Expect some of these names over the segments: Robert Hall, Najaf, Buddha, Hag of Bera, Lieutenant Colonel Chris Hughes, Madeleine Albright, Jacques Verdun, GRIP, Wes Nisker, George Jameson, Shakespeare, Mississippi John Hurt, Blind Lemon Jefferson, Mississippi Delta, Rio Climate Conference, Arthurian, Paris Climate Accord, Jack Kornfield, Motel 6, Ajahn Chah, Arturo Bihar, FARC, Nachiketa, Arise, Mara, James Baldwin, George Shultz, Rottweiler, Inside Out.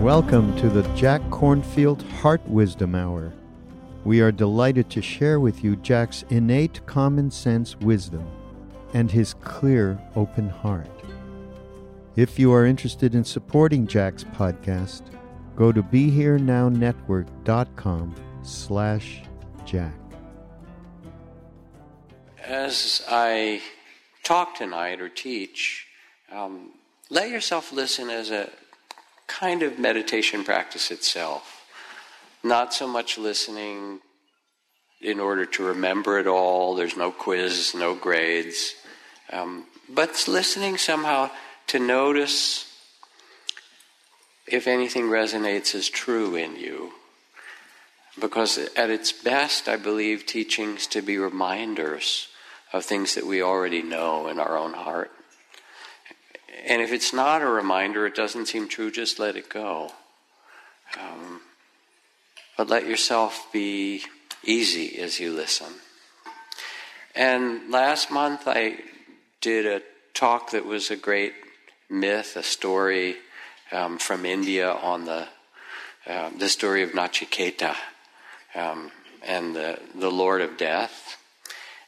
Welcome to the Jack Kornfield Heart Wisdom Hour. We are delighted to share with you Jack's innate common sense wisdom and his clear, open heart. If you are interested in supporting Jack's podcast, go to BeHereNowNetwork.com/Jack. As I talk tonight or teach, let yourself listen as a kind of meditation practice itself. Not so much listening in order to remember it all. There's no quiz, no grades. But listening somehow to notice if anything resonates as true in you. Because at its best, I believe teachings to be reminders of things that we already know in our own heart. And if it's not a reminder, it doesn't seem true, just let it go. But let yourself be easy as you listen. And last month I did a talk that was a great myth, a story from India on the story of Nachiketa and the Lord of Death.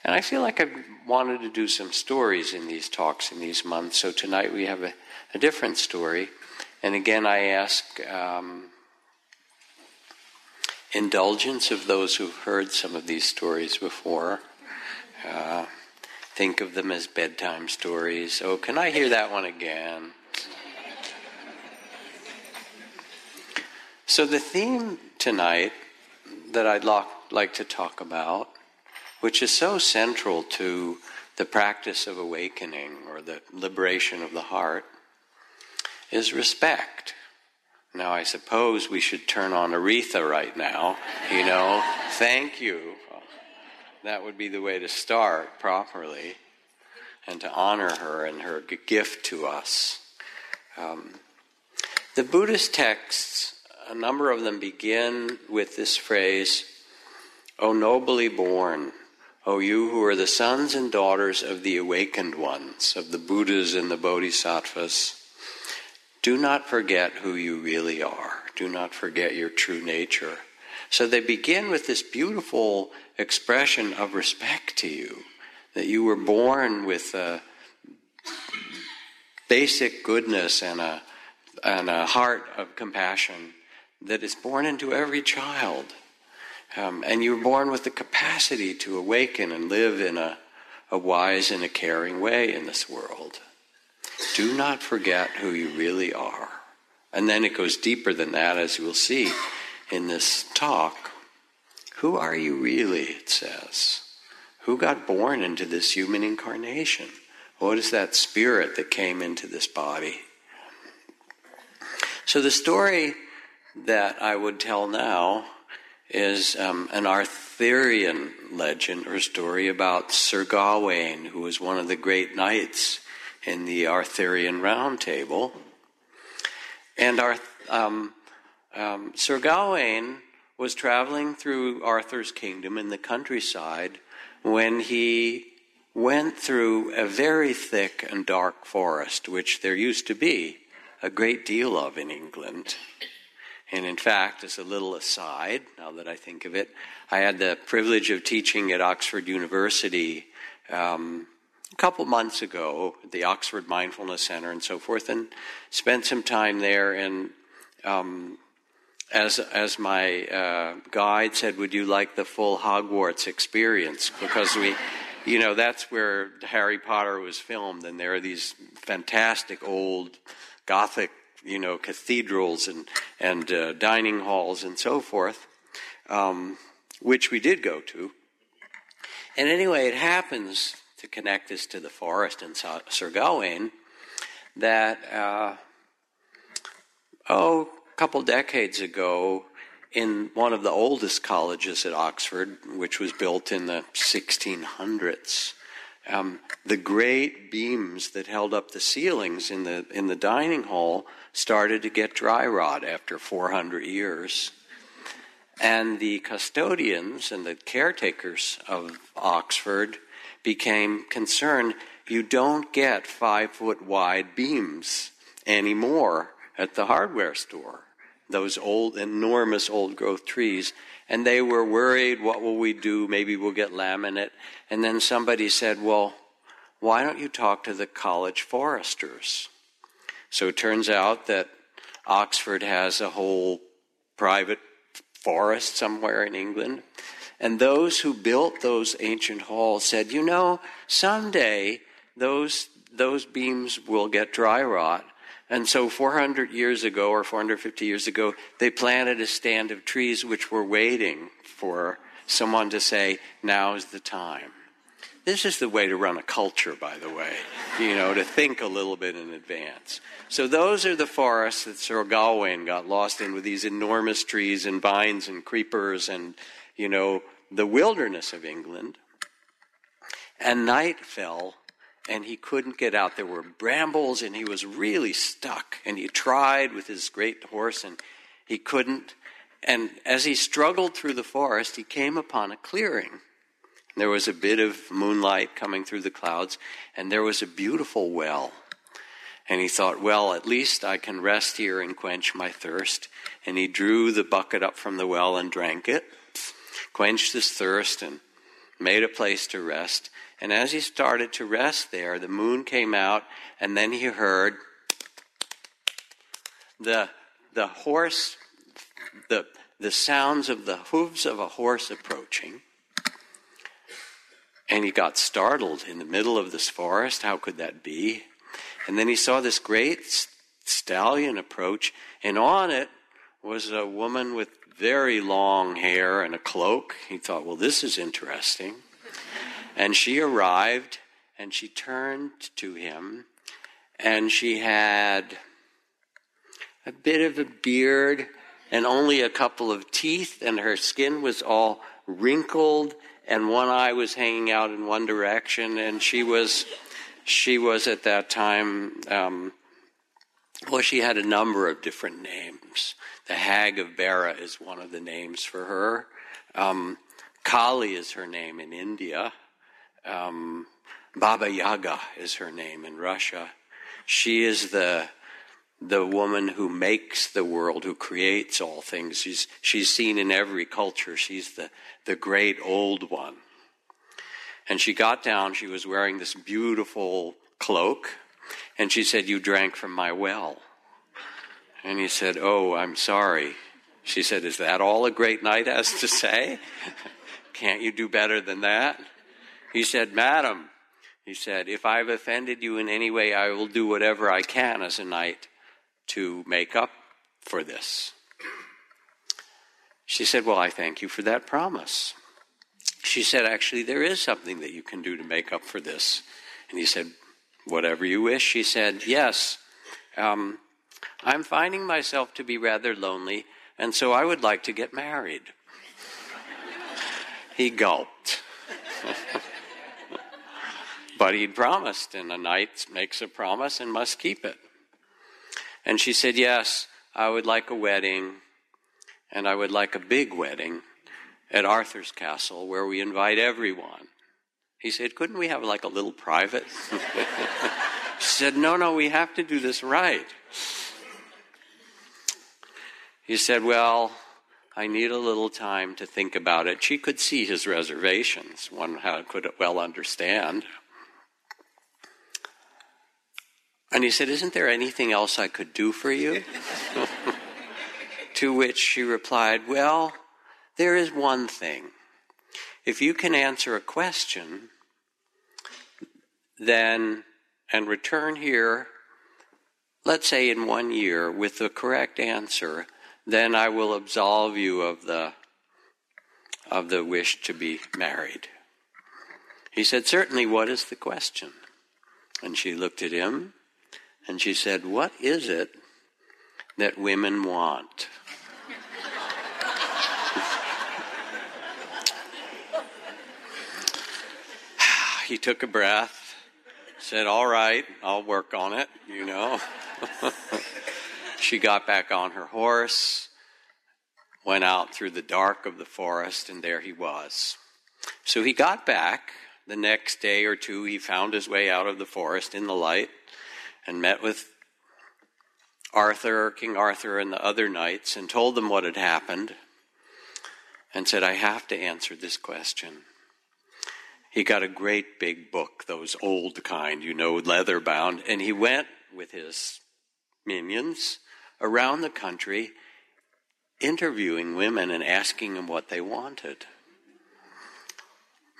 And I feel like I wanted to do some stories in these talks in these months, so tonight we have a different story. And again, I ask indulgence of those who've heard some of these stories before. Think of them as bedtime stories. Oh, can I hear that one again? So the theme tonight that I'd like to talk about, which is so central to the practice of awakening or the liberation of the heart, is respect. Now, I suppose we should turn on Aretha right now, you know. Thank you. That would be the way to start properly and to honor her and her gift to us. The Buddhist texts, a number of them begin with this phrase, "O nobly born, O you who are the sons and daughters of the awakened ones, of the Buddhas and the Bodhisattvas, do not forget who you really are. Do not forget your true nature." So they begin with this beautiful expression of respect to you, that you were born with a basic goodness and a heart of compassion that is born into every child. And you were born with the capacity to awaken and live in a wise and a caring way in this world. Do not forget who you really are. And then it goes deeper than that, as you will see in this talk. Who are you really, it says? Who got born into this human incarnation? What is that spirit that came into this body? So the story that I would tell now is an Arthurian legend or story about Sir Gawain, who was one of the great knights in the Arthurian Round Table. And Sir Gawain was traveling through Arthur's kingdom in the countryside when he went through a very thick and dark forest, which there used to be a great deal of in England. And in fact, as a little aside, now that I think of it, I had the privilege of teaching at Oxford University a couple months ago at the Oxford Mindfulness Center and so forth, and spent some time there. And as my guide said, would you like the full Hogwarts experience? Because we, you know, that's where Harry Potter was filmed, and there are these fantastic old Gothic, you know, cathedrals and dining halls and so forth, which we did go to. And anyway, it happens, to connect this to the forest in Sir Gawain, that a couple decades ago, in one of the oldest colleges at Oxford, which was built in the 1600s, the great beams that held up the ceilings in the dining hall started to get dry rot after 400 years. And the custodians and the caretakers of Oxford became concerned. You don't get 5-foot wide beams anymore at the hardware store, those old, enormous old growth trees. And they were worried, what will we do? Maybe we'll get laminate. And then somebody said, well, why don't you talk to the college foresters? So it turns out that Oxford has a whole private forest somewhere in England. And those who built those ancient halls said, you know, someday those beams will get dry rot. And so 400 years ago or 450 years ago, they planted a stand of trees which were waiting for someone to say, now's the time. This is the way to run a culture, by the way, you know, to think a little bit in advance. So those are the forests that Sir Gawain got lost in, with these enormous trees and vines and creepers and, you know, the wilderness of England. And night fell, and he couldn't get out. There were brambles, and he was really stuck. And he tried with his great horse, and he couldn't. And as he struggled through the forest, he came upon a clearing. There was a bit of moonlight coming through the clouds, and there was a beautiful well. And he thought, well, at least I can rest here and quench my thirst. And he drew the bucket up from the well and drank it, quenched his thirst, and made a place to rest. And as he started to rest there, the moon came out, and then he heard the horse, the sounds of the hooves of a horse approaching. And he got startled in the middle of this forest. How could that be? And then he saw this great stallion approach, and on it was a woman with very long hair and a cloak. He thought, well, this is interesting. And she arrived, and she turned to him, and she had a bit of a beard and only a couple of teeth, and her skin was all wrinkled, and one eye was hanging out in one direction, and she was at that time, well, she had a number of different names. The Hag of Bera is one of the names for her. Kali is her name in India. Baba Yaga is her name in Russia. She is the woman who makes the world, who creates all things. She's seen in every culture. She's the great old one. And she got down. She was wearing this beautiful cloak. And she said, you drank from my well. And he said, oh, I'm sorry. She said, is that all a great knight has to say? Can't you do better than that? He said, madam, he said, if I've offended you in any way, I will do whatever I can as a knight to make up for this. She said, well, I thank you for that promise. She said, actually, there is something that you can do to make up for this. And he said, whatever you wish. She said, yes, I'm finding myself to be rather lonely, and so I would like to get married. He gulped. But he'd promised, and a knight makes a promise and must keep it. And she said, yes, I would like a wedding, and I would like a big wedding at Arthur's castle where we invite everyone. He said, couldn't we have like a little private? She said, no, we have to do this right. He said, well, I need a little time to think about it. She could see his reservations. One could well understand. And he said, "Isn't there anything else I could do for you?" To which she replied, "Well, there is one thing. If you can answer a question, then, and return here, let's say in 1 year, with the correct answer, then I will absolve you of the wish to be married." He said, "Certainly, what is the question?" And she looked at him, and she said, "What is it that women want?" He took a breath, said, "All right, I'll work on it, you know." She got back on her horse, went out through the dark of the forest, and there he was. So he got back. The next day or two, he found his way out of the forest in the light and met with Arthur, King Arthur, and the other knights, and told them what had happened and said, "I have to answer this question." He got a great big book, those old kind, you know, leather bound, and he went with his minions around the country interviewing women and asking them what they wanted.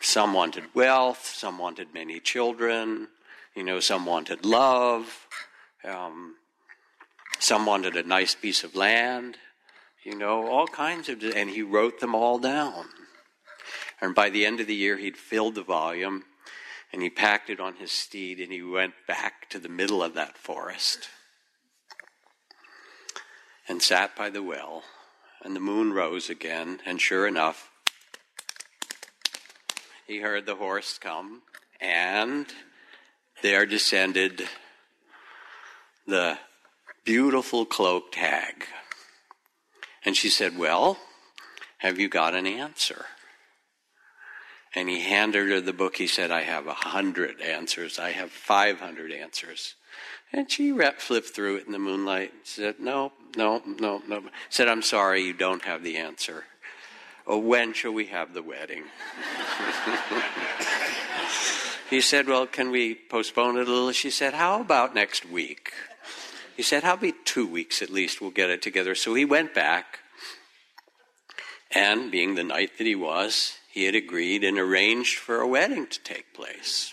Some wanted wealth, some wanted many children, you know, some wanted love, some wanted a nice piece of land, you know, all kinds of, and he wrote them all down. And by the end of the year, he'd filled the volume, and he packed it on his steed, and he went back to the middle of that forest and sat by the well, and the moon rose again, and sure enough, he heard the horse come, and there descended the beautiful cloaked hag. And she said, "Well, have you got an answer?" And he handed her the book. He said, "I have 100 answers. I have 500 answers." And she flipped through it in the moonlight. She said, No. Said, "I'm sorry, you don't have the answer. Oh, when shall we have the wedding?" He said, "Well, can we postpone it a little?" She said, "How about next week?" He said, "How about 2 weeks at least? We'll get it together." So he went back, and being the knight that he was, he had agreed and arranged for a wedding to take place.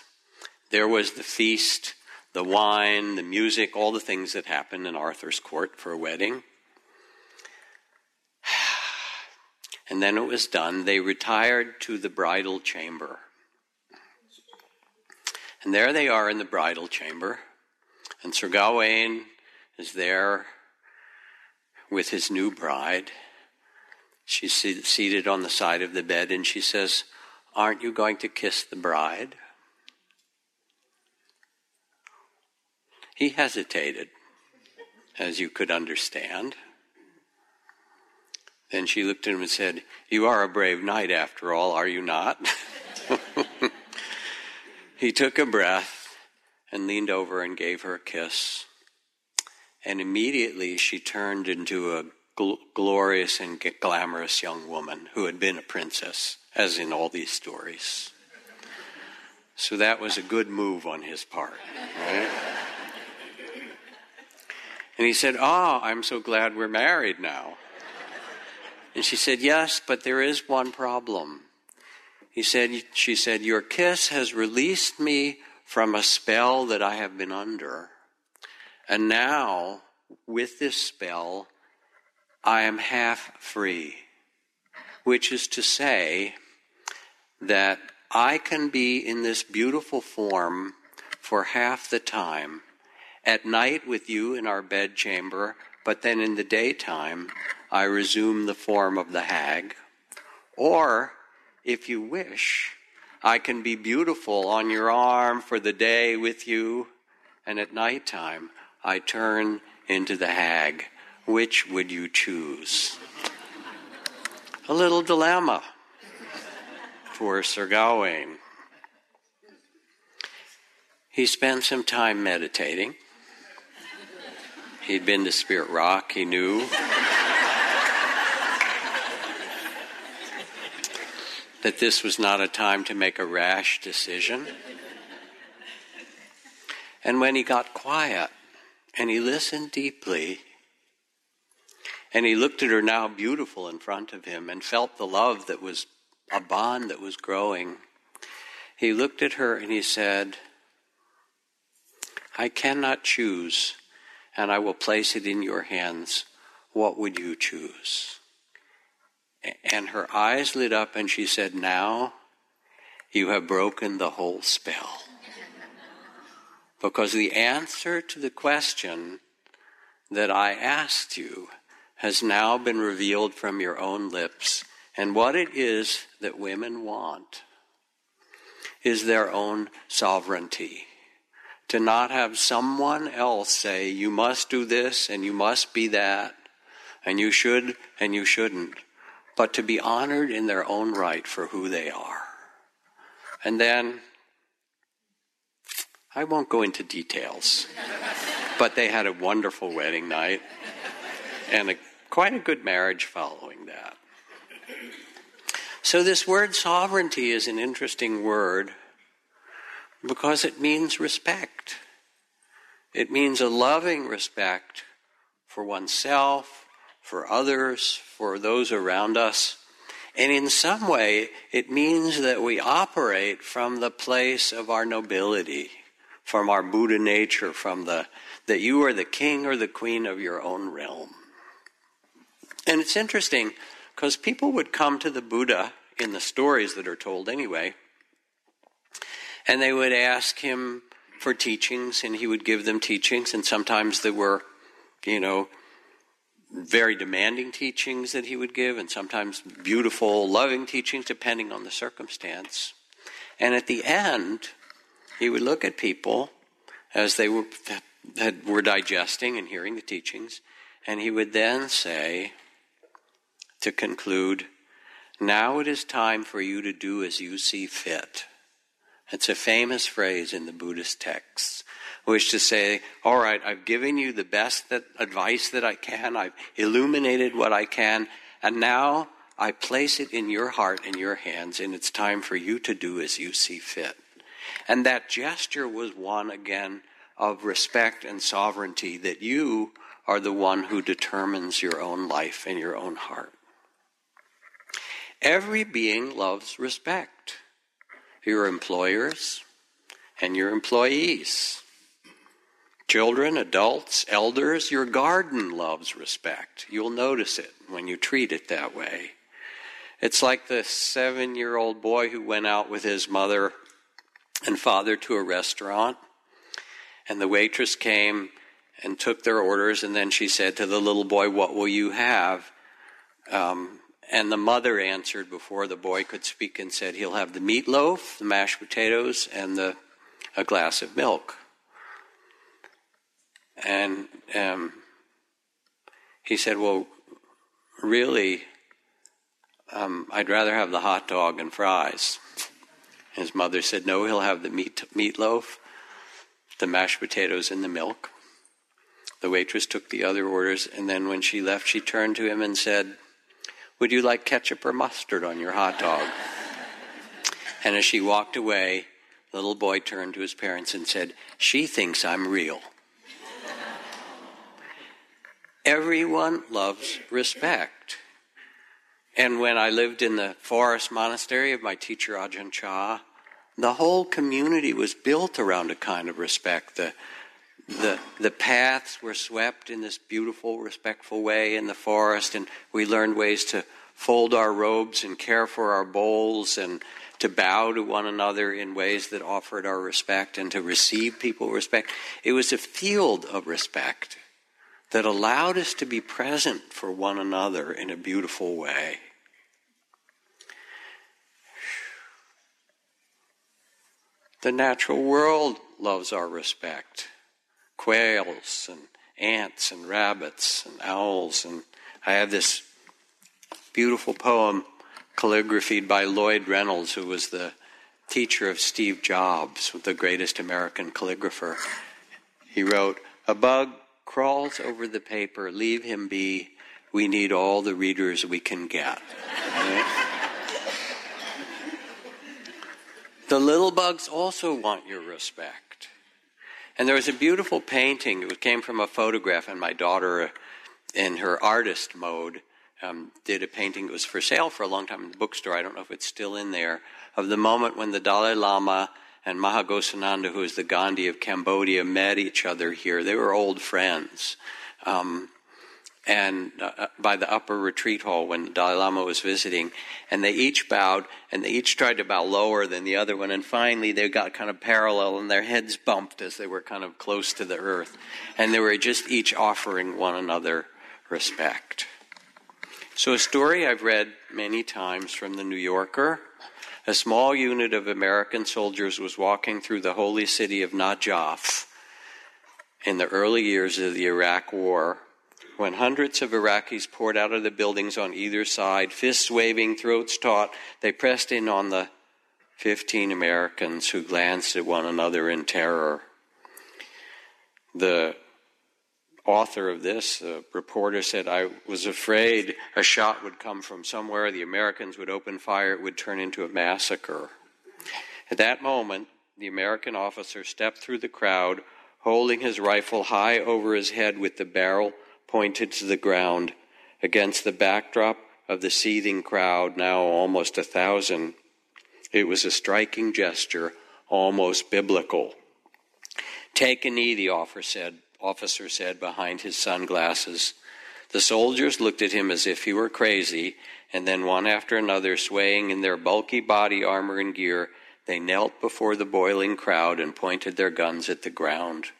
There was the feast, the wine, the music, all the things that happened in Arthur's court for a wedding. And then it was done. They retired to the bridal chamber. And there they are in the bridal chamber. And Sir Gawain is there with his new bride. She's seated on the side of the bed, and she says, "Aren't you going to kiss the bride?" He hesitated, as you could understand. Then she looked at him and said, "You are a brave knight after all, are you not?" He took a breath and leaned over and gave her a kiss. And immediately she turned into a glorious and glamorous young woman who had been a princess, as in all these stories. So that was a good move on his part, right? And he said, "Ah, I'm so glad we're married now." And she said, "Yes, but there is one problem." She said, "Your kiss has released me from a spell that I have been under. And now, with this spell, I am half free, which is to say that I can be in this beautiful form for half the time, at night with you in our bedchamber, but then in the daytime I resume the form of the hag. Or, if you wish, I can be beautiful on your arm for the day with you, and at nighttime I turn into the hag. Which would you choose?" A little dilemma for Sir Gawain. He spent some time meditating. He'd been to Spirit Rock, he knew. That this was not a time to make a rash decision. And when he got quiet, and he listened deeply, and he looked at her now beautiful in front of him and felt the love that was a bond that was growing, he looked at her and he said, "I cannot choose, and I will place it in your hands. What would you choose?" And her eyes lit up and she said, "Now you have broken the whole spell." Because the answer to the question that I asked you has now been revealed from your own lips. And what it is that women want is their own sovereignty. To not have someone else say, you must do this, and you must be that, and you should, and you shouldn't, but to be honored in their own right for who they are. And then, I won't go into details, but they had a wonderful wedding night, and quite a good marriage following that. So this word sovereignty is an interesting word, because it means respect. It means a loving respect for oneself, for others, for those around us. And in some way, it means that we operate from the place of our nobility, from our Buddha nature, from that you are the king or the queen of your own realm. And it's interesting, because people would come to the Buddha, in the stories that are told anyway, and they would ask him for teachings, and he would give them teachings, and sometimes there were, very demanding teachings that he would give, and sometimes beautiful, loving teachings, depending on the circumstance. And at the end, he would look at people as they were digesting and hearing the teachings, and he would then say, to conclude, "Now it is time for you to do as you see fit." It's a famous phrase in the Buddhist texts, which to say, all right, I've given you the best advice that I can, I've illuminated what I can, and now I place it in your heart and your hands, and it's time for you to do as you see fit. And that gesture was one, again, of respect and sovereignty, that you are the one who determines your own life and your own heart. Every being loves respect. Your employers and your employees. Children, adults, elders, your garden loves respect. You'll notice it when you treat it that way. It's like the 7-year-old boy who went out with his mother and father to a restaurant, and the waitress came and took their orders, and then she said to the little boy, "What will you have?" And the mother answered before the boy could speak and said, "He'll have the meatloaf, the mashed potatoes, and a glass of milk." And he said, "Well, really, I'd rather have the hot dog and fries." His mother said, "No, he'll have the meatloaf, the mashed potatoes, and the milk." The waitress took the other orders, and then when she left, she turned to him and said, "Would you like ketchup or mustard on your hot dog?" And as she walked away, the little boy turned to his parents and said, "She thinks I'm real." Everyone loves respect. And when I lived in the forest monastery of my teacher Ajahn Chah, the whole community was built around a kind of respect. The paths were swept in this beautiful, respectful way in the forest, and we learned ways to fold our robes and care for our bowls and to bow to one another in ways that offered our respect and to receive people respect. It was a field of respect that allowed us to be present for one another in a beautiful way. The natural world loves our respect. Quails and ants and rabbits and owls. And I have this beautiful poem calligraphied by Lloyd Reynolds, who was the teacher of Steve Jobs, the greatest American calligrapher. He wrote, "A bug crawls over the paper, leave him be. We need all the readers we can get." The little bugs also want your respect. And there was a beautiful painting. It came from a photograph, and my daughter, in her artist mode, did a painting that was for sale for a long time in the bookstore. I don't know if it's still in there, of the moment when the Dalai Lama and Mahagosananda, who is the Gandhi of Cambodia, met each other here. They were old friends. And by the upper retreat hall when the Dalai Lama was visiting, and they each bowed, and they each tried to bow lower than the other one, and finally they got kind of parallel, and their heads bumped as they were kind of close to the earth, and they were just each offering one another respect. So a story I've read many times from the New Yorker. A small unit of American soldiers was walking through the holy city of Najaf in the early years of the Iraq War, when hundreds of Iraqis poured out of the buildings on either side, fists waving, throats taut. They pressed in on the 15 Americans, who glanced at one another in terror. The author of this, the reporter, said, "I was afraid a shot would come from somewhere, the Americans would open fire, it would turn into a massacre." At that moment, the American officer stepped through the crowd, holding his rifle high over his head with the barrel pointed to the ground. Against the backdrop of the seething crowd, now almost 1,000, it was a striking gesture, almost biblical. "Take a knee," the officer said behind his sunglasses. The soldiers looked at him as if he were crazy, and then one after another, swaying in their bulky body armor and gear, they knelt before the boiling crowd and pointed their guns at the ground.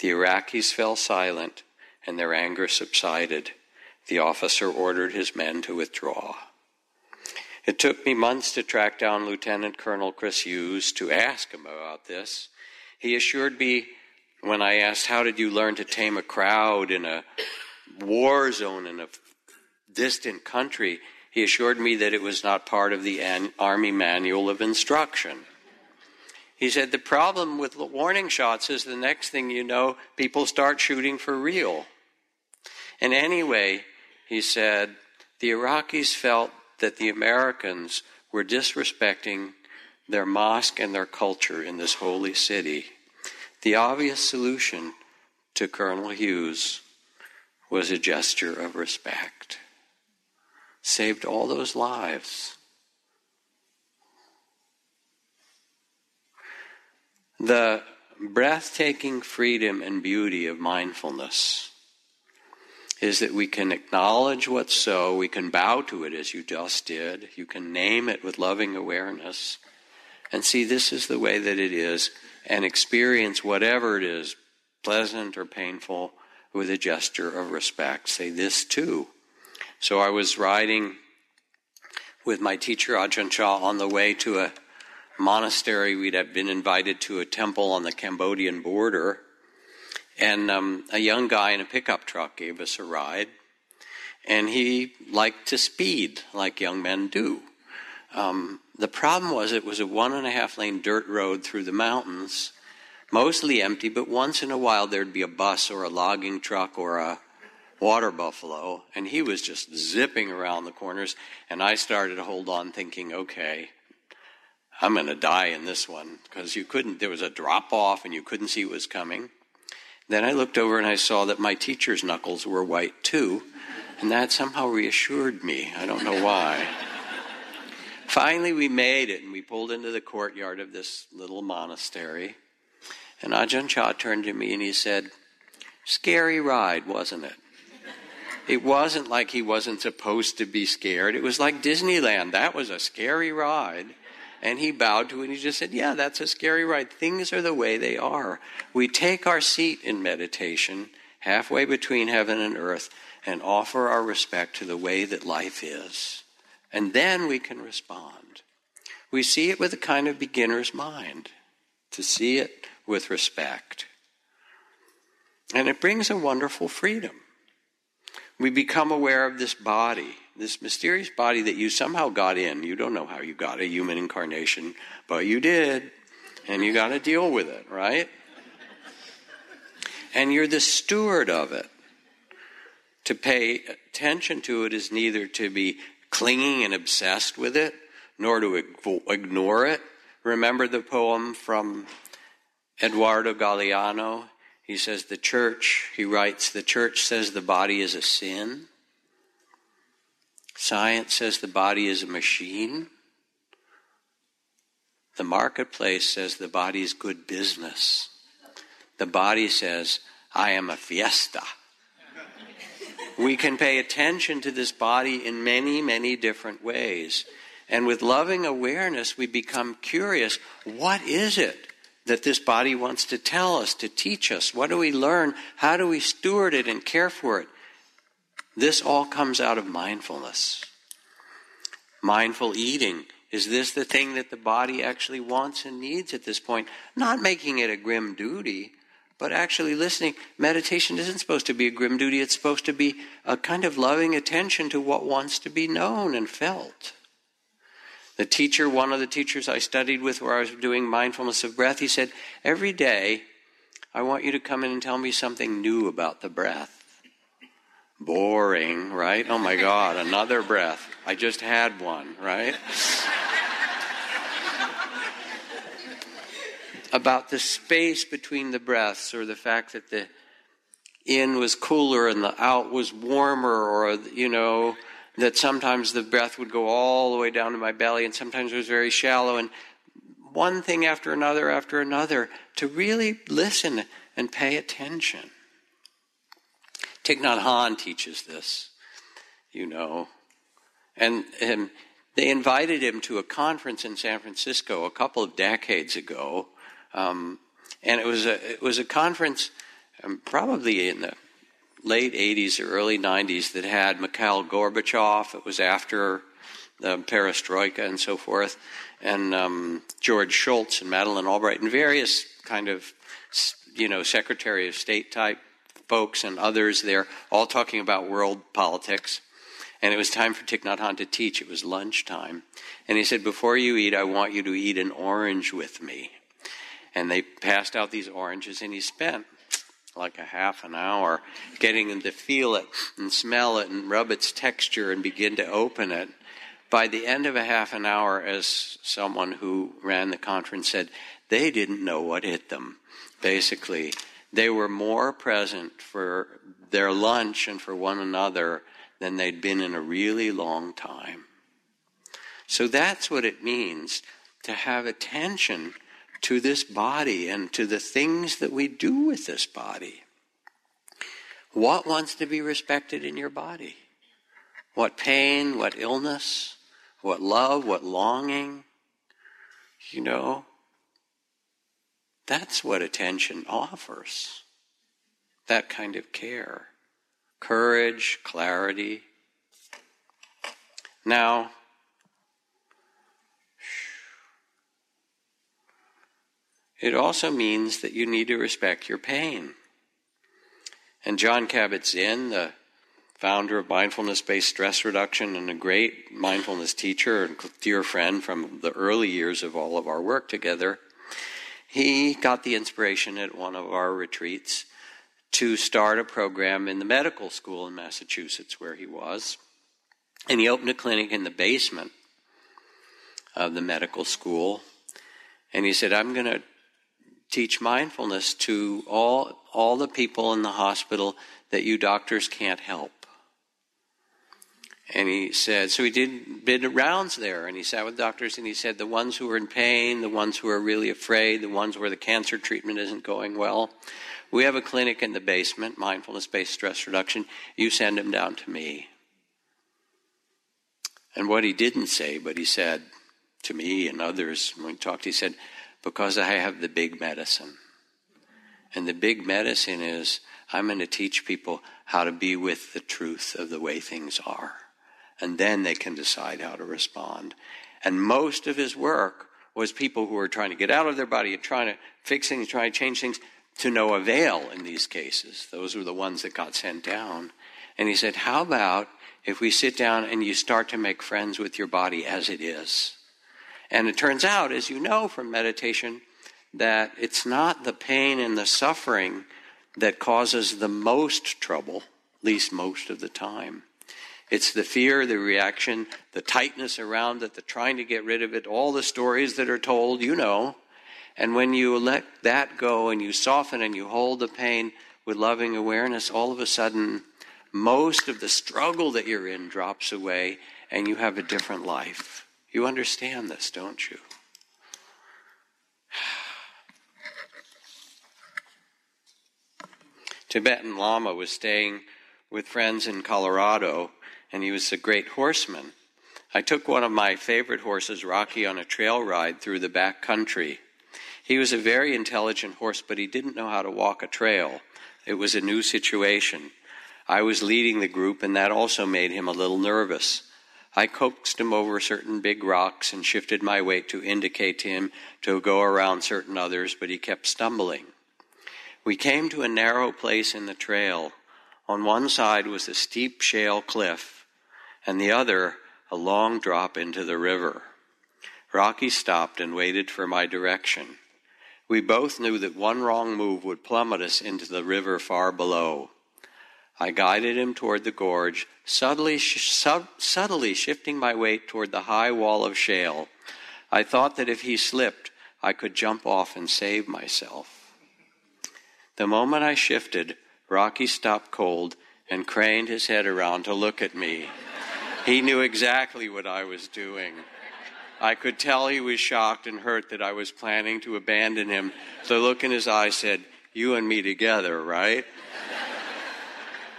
The Iraqis fell silent, and their anger subsided. The officer ordered his men to withdraw. It took me months to track down Lieutenant Colonel Chris Hughes to ask him about this. He assured me, when I asked, "How did you learn to tame a crowd in a war zone in a distant country?" he assured me that it was not part of the Army Manual of Instruction. He said, "The problem with warning shots is the next thing you know, people start shooting for real." And anyway, he said, the Iraqis felt that the Americans were disrespecting their mosque and their culture in this holy city. The obvious solution to Colonel Hughes was a gesture of respect. Saved all those lives. The breathtaking freedom and beauty of mindfulness is that we can acknowledge what's so, we can bow to it as you just did, you can name it with loving awareness, and see this is the way that it is, and experience whatever it is, pleasant or painful, with a gesture of respect. Say this too. So I was riding with my teacher Ajahn Chah on the way to a monastery. We'd have been invited to a temple on the Cambodian border, and a young guy in a pickup truck gave us a ride, and he liked to speed like young men do. The problem was it was a 1.5-lane dirt road through the mountains, mostly empty, but once in a while there'd be a bus or a logging truck or a water buffalo, and he was just zipping around the corners, and I started to hold on thinking, okay, I'm going to die in this one, because there was a drop-off and you couldn't see what was coming. Then I looked over and I saw that my teacher's knuckles were white too, and that somehow reassured me. I don't know why. Finally, we made it, and we pulled into the courtyard of this little monastery, and Ajahn Chah turned to me and he said, "Scary ride, wasn't it?" It wasn't like he wasn't supposed to be scared. It was like Disneyland. That was a scary ride. And he bowed to it, and he just said, "Yeah, that's a scary ride. Things are the way they are." We take our seat in meditation, halfway between heaven and earth, and offer our respect to the way that life is. And then we can respond. We see it with a kind of beginner's mind, to see it with respect. And it brings a wonderful freedom. We become aware of this body, this mysterious body that you somehow got in. You don't know how you got a human incarnation, but you did, and you got to deal with it, right? And you're the steward of it. To pay attention to it is neither to be clinging and obsessed with it, nor to ignore it. Remember the poem from Eduardo Galeano, he says the church, he writes, the church says the body is a sin. Science says the body is a machine. The marketplace says the body is good business. The body says, I am a fiesta. We can pay attention to this body in many, many different ways. And with loving awareness, we become curious. What is it that this body wants to tell us, to teach us? What do we learn? How do we steward it and care for it? This all comes out of mindfulness. Mindful eating. Is this the thing that the body actually wants and needs at this point? Not making it a grim duty, but actually listening. Meditation isn't supposed to be a grim duty. It's supposed to be a kind of loving attention to what wants to be known and felt. The teacher, one of the teachers I studied with where I was doing mindfulness of breath, he said, every day, I want you to come in and tell me something new about the breath. Boring, right? Oh my God, another breath. I just had one, right? About the space between the breaths, or the fact that the in was cooler and the out was warmer, or, you know, that sometimes the breath would go all the way down to my belly and sometimes it was very shallow, and one thing after another, to really listen and pay attention. Thich Nhat Hanh teaches this, you know. And they invited him to a conference in San Francisco a couple of decades ago. And it was a conference probably in the late 80s or early 90s that had Mikhail Gorbachev. It was after the perestroika and so forth. And George Shultz and Madeleine Albright and various kind of, you know, Secretary of State type folks and others there, all talking about world politics. And it was time for Thich Nhat Hanh to teach. It was lunchtime. And he said, before you eat, I want you to eat an orange with me. And they passed out these oranges, and he spent like a half an hour getting them to feel it and smell it and rub its texture and begin to open it. By the end of a half an hour, as someone who ran the conference said, they didn't know what hit them, basically. They were more present for their lunch and for one another than they'd been in a really long time. So that's what it means to have attention to this body and to the things that we do with this body. What wants to be respected in your body? What pain, what illness, what love, what longing, you know? That's what attention offers, that kind of care, courage, clarity. Now, it also means that you need to respect your pain. And Jon Kabat-Zinn, the founder of Mindfulness-Based Stress Reduction and a great mindfulness teacher and dear friend from the early years of all of our work together, he got the inspiration at one of our retreats to start a program in the medical school in Massachusetts where he was. And he opened a clinic in the basement of the medical school. And he said, I'm going to teach mindfulness to all the people in the hospital that you doctors can't help. And he said, so he did rounds there, and he sat with doctors, and he said, the ones who are in pain, the ones who are really afraid, the ones where the cancer treatment isn't going well, we have a clinic in the basement, mindfulness-based stress reduction. You send them down to me. And what he didn't say, but he said to me and others when we talked, he said, because I have the big medicine. And the big medicine is, I'm going to teach people how to be with the truth of the way things are. And then they can decide how to respond. And most of his work was people who were trying to get out of their body and trying to fix things, trying to change things, to no avail in these cases. Those were the ones that got sent down. And he said, how about if we sit down and you start to make friends with your body as it is? And it turns out, as you know from meditation, that it's not the pain and the suffering that causes the most trouble, at least most of the time. It's the fear, the reaction, the tightness around it, the trying to get rid of it, all the stories that are told, you know. And when you let that go and you soften and you hold the pain with loving awareness, all of a sudden, most of the struggle that you're in drops away and you have a different life. You understand this, don't you? Tibetan Lama was staying with friends in Colorado, and he was a great horseman. I took one of my favorite horses, Rocky, on a trail ride through the back country. He was a very intelligent horse, but he didn't know how to walk a trail. It was a new situation. I was leading the group, and that also made him a little nervous. I coaxed him over certain big rocks and shifted my weight to indicate to him to go around certain others, but he kept stumbling. We came to a narrow place in the trail. On one side was a steep shale cliff, and the other a long drop into the river. Rocky stopped and waited for my direction. We both knew that one wrong move would plummet us into the river far below. I guided him toward the gorge, subtly shifting my weight toward the high wall of shale. I thought that if he slipped, I could jump off and save myself. The moment I shifted, Rocky stopped cold and craned his head around to look at me. He knew exactly what I was doing. I could tell he was shocked and hurt that I was planning to abandon him. The look in his eyes said, "You and me together, right?"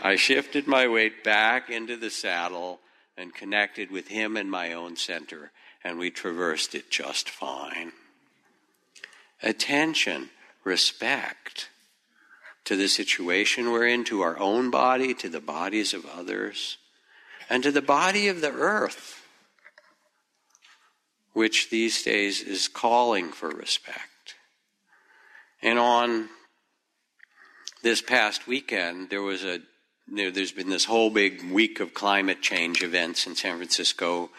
I shifted my weight back into the saddle and connected with him and my own center, and we traversed it just fine. Attention, respect to the situation we're in, to our own body, to the bodies of others, and to the body of the earth, which these days is calling for respect. And on this past weekend, there's been this whole big week of climate change events in San Francisco,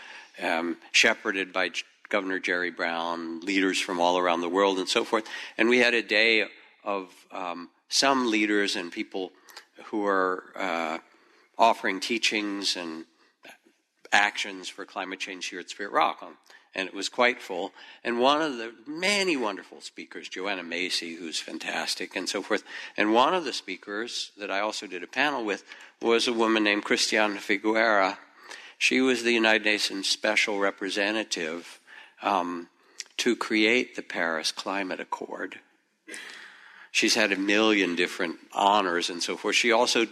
shepherded by Governor Jerry Brown, leaders from all around the world, and so forth. And we had a day of some leaders and people who are offering teachings and actions for climate change here at Spirit Rock. And it was quite full. And one of the many wonderful speakers, Joanna Macy, who's fantastic, and so forth. And one of the speakers that I also did a panel with was a woman named Cristiana Figuera. She was the United Nations Special Representative to create the Paris Climate Accord. She's had a million different honors and so forth. She also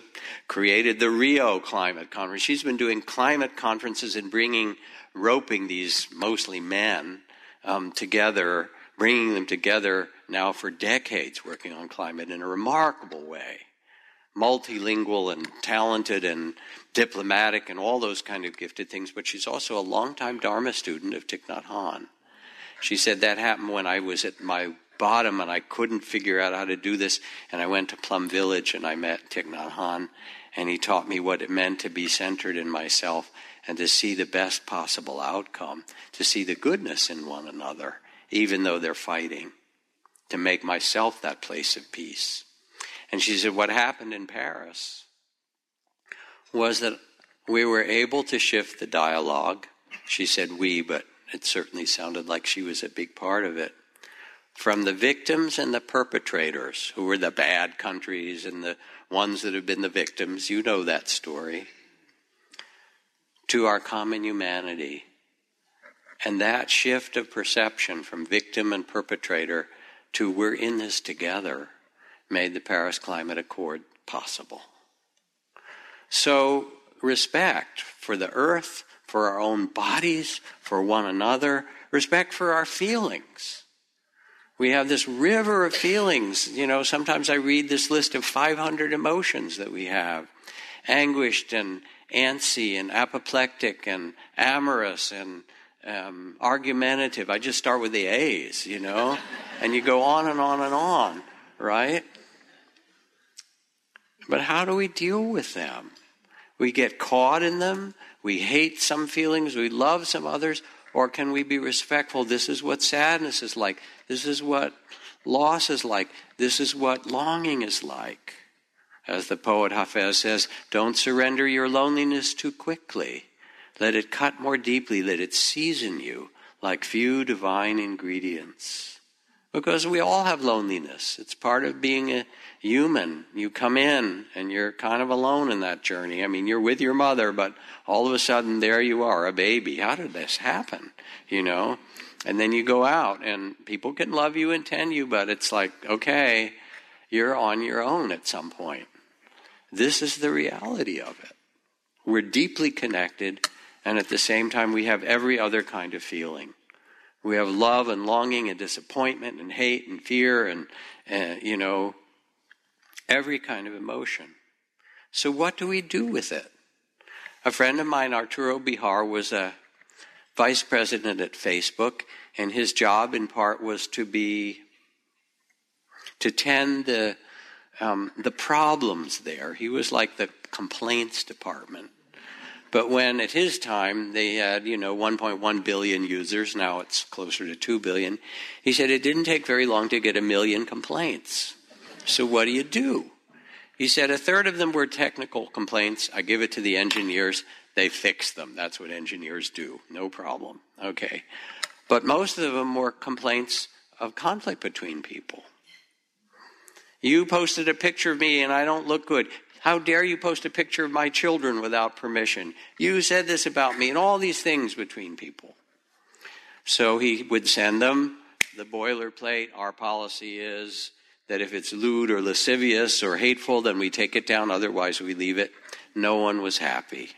created the Rio Climate Conference. She's been doing climate conferences and roping these mostly men together, bringing them together now for decades, working on climate in a remarkable way. Multilingual and talented and diplomatic and all those kind of gifted things. But she's also a longtime Dharma student of Thich Nhat Hanh. She said, "That happened when I was at my bottom and I couldn't figure out how to do this, and I went to Plum Village and I met Thich Nhat Hanh, and he taught me what it meant to be centered in myself and to see the best possible outcome, to see the goodness in one another, even though they're fighting, to make myself that place of peace." And she said what happened in Paris was that we were able to shift the dialogue. She said we, but it certainly sounded like she was a big part of it. From the victims and the perpetrators, who were the bad countries and the ones that have been the victims, you know that story, to our common humanity. And that shift of perception from victim and perpetrator to we're in this together made the Paris Climate Accord possible. So respect for the earth, for our own bodies, for one another, respect for our feelings. We have this river of feelings. You know, sometimes I read this list of 500 emotions that we have. Anguished and antsy and apoplectic and amorous and argumentative. I just start with the A's, you know. And you go on and on and on, right? But how do we deal with them? We get caught in them. We hate some feelings. We love some others. Or can we be respectful? This is what sadness is like. This is what loss is like. This is what longing is like. As the poet Hafez says, don't surrender your loneliness too quickly. Let it cut more deeply. Let it season you like few divine ingredients. Because we all have loneliness. It's part of being a human. You come in and you're kind of alone in that journey. I mean, you're with your mother, but all of a sudden there you are, a baby. How did this happen? You know? And then you go out and people can love you and tend you, but it's like, okay, you're on your own at some point. This is the reality of it. We're deeply connected, and at the same time we have every other kind of feeling. We have love and longing and disappointment and hate and fear and you know, every kind of emotion. So what do we do with it? A friend of mine, Arturo Bihar, was a vice president at Facebook, and his job in part was to tend the problems there. He was like the complaints department. But when, at his time, they had, 1.1 billion users, now it's closer to 2 billion, he said it didn't take very long to get 1 million complaints. So what do you do? He said 1/3 of them were technical complaints. I give it to the engineers. They fix them. That's what engineers do. No problem. Okay. But most of them were complaints of conflict between people. You posted a picture of me and I don't look good. How dare you post a picture of my children without permission? You said this about me, and all these things between people. So he would send them the boilerplate. Our policy is that if it's lewd or lascivious or hateful, then we take it down. Otherwise, we leave it. No one was happy.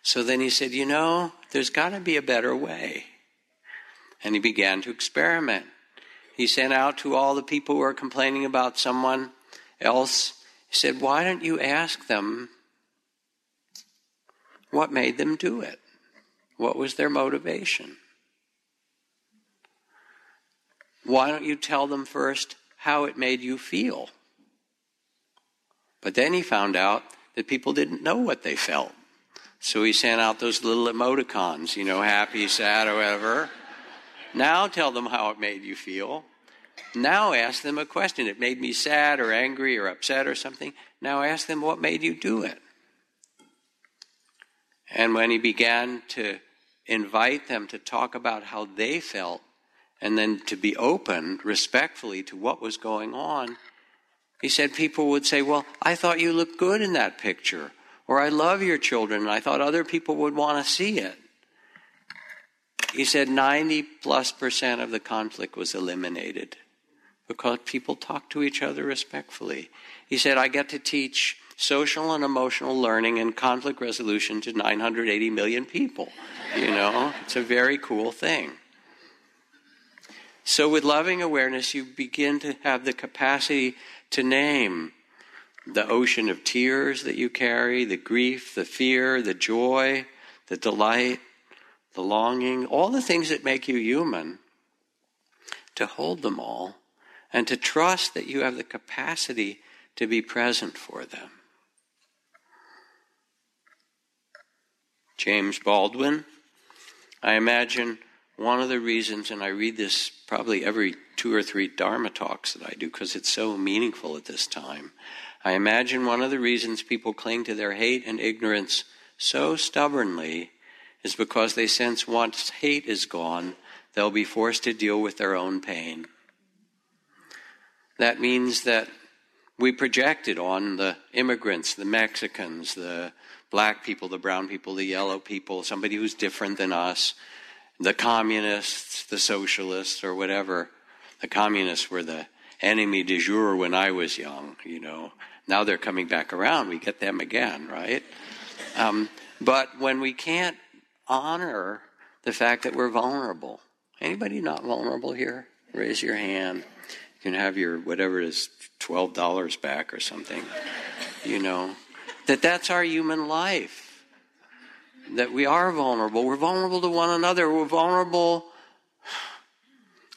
So then he said, there's got to be a better way. And he began to experiment. He sent out to all the people who are complaining about someone else, he said, why don't you ask them what made them do it? What was their motivation? Why don't you tell them first how it made you feel? But then he found out that people didn't know what they felt. So he sent out those little emoticons, happy, sad, or whatever. Now tell them how it made you feel. Now ask them a question. It made me sad or angry or upset or something. Now ask them what made you do it. And when he began to invite them to talk about how they felt and then to be open respectfully to what was going on, he said people would say, well, I thought you looked good in that picture, or I love your children, and I thought other people would want to see it. He said 90+% of the conflict was eliminated because people talk to each other respectfully. He said, I get to teach social and emotional learning and conflict resolution to 980 million people. It's a very cool thing. So with loving awareness, you begin to have the capacity to name the ocean of tears that you carry, the grief, the fear, the joy, the delight, the longing, all the things that make you human, to hold them all and to trust that you have the capacity to be present for them. James Baldwin, I imagine one of the reasons, and I read this probably every 2 or 3 Dharma talks that I do because it's so meaningful at this time, I imagine one of the reasons people cling to their hate and ignorance so stubbornly is because they sense once hate is gone, they'll be forced to deal with their own pain. That means that we projected on the immigrants, the Mexicans, the black people, the brown people, the yellow people, somebody who's different than us, the communists, the socialists, or whatever. The communists were the enemy du jour when I was young, Now they're coming back around. We get them again, right? But when we can't honor the fact that we're vulnerable. Anybody not vulnerable here? Raise your hand. You can have your, whatever it is, $12 back or something. That's our human life. That we are vulnerable. We're vulnerable to one another. We're vulnerable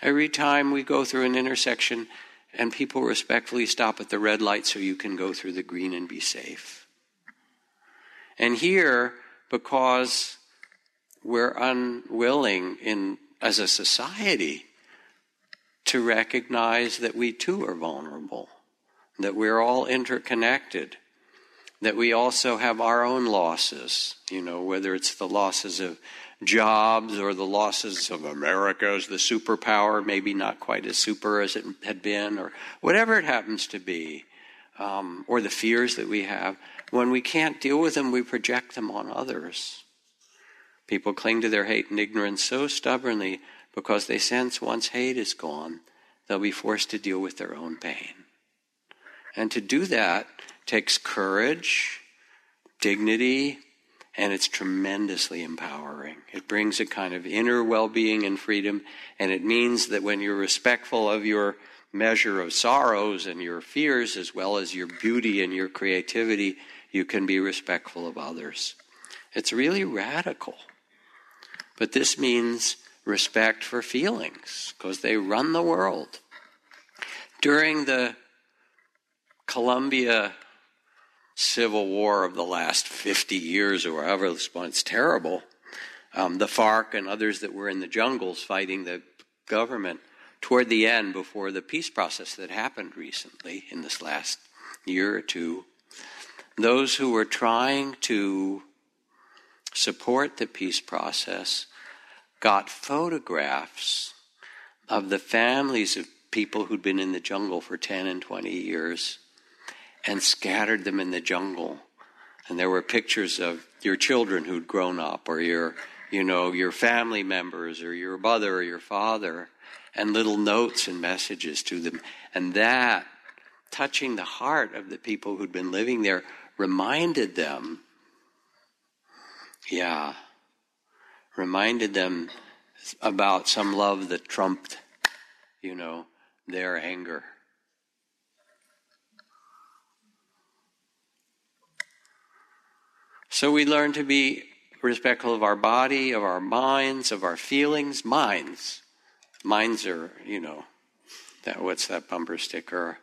every time we go through an intersection and people respectfully stop at the red light so you can go through the green and be safe. And here, because we're unwilling as a society to recognize that we too are vulnerable, that we're all interconnected, that we also have our own losses, whether it's the losses of jobs or the losses of America as the superpower, maybe not quite as super as it had been, or whatever it happens to be, or the fears that we have. When we can't deal with them, we project them on others. People cling to their hate and ignorance so stubbornly because they sense once hate is gone, they'll be forced to deal with their own pain. And to do that takes courage, dignity, and it's tremendously empowering. It brings a kind of inner well-being and freedom, and it means that when you're respectful of your measure of sorrows and your fears, as well as your beauty and your creativity, you can be respectful of others. It's really radical. But this means respect for feelings, because they run the world. During the Colombia Civil War of the last 50 years or however, it's terrible, the FARC and others that were in the jungles fighting the government, toward the end, before the peace process that happened recently in this last year or two, those who were trying to support the peace process got photographs of the families of people who'd been in the jungle for 10 and 20 years and scattered them in the jungle. And there were pictures of your children who'd grown up, or your family members, or your mother or your father, and little notes and messages to them. And that, touching the heart of the people who'd been living there, reminded them, about some love that trumped, their anger. So we learn to be respectful of our body, of our minds, of our feelings. Minds are, what's that bumper sticker?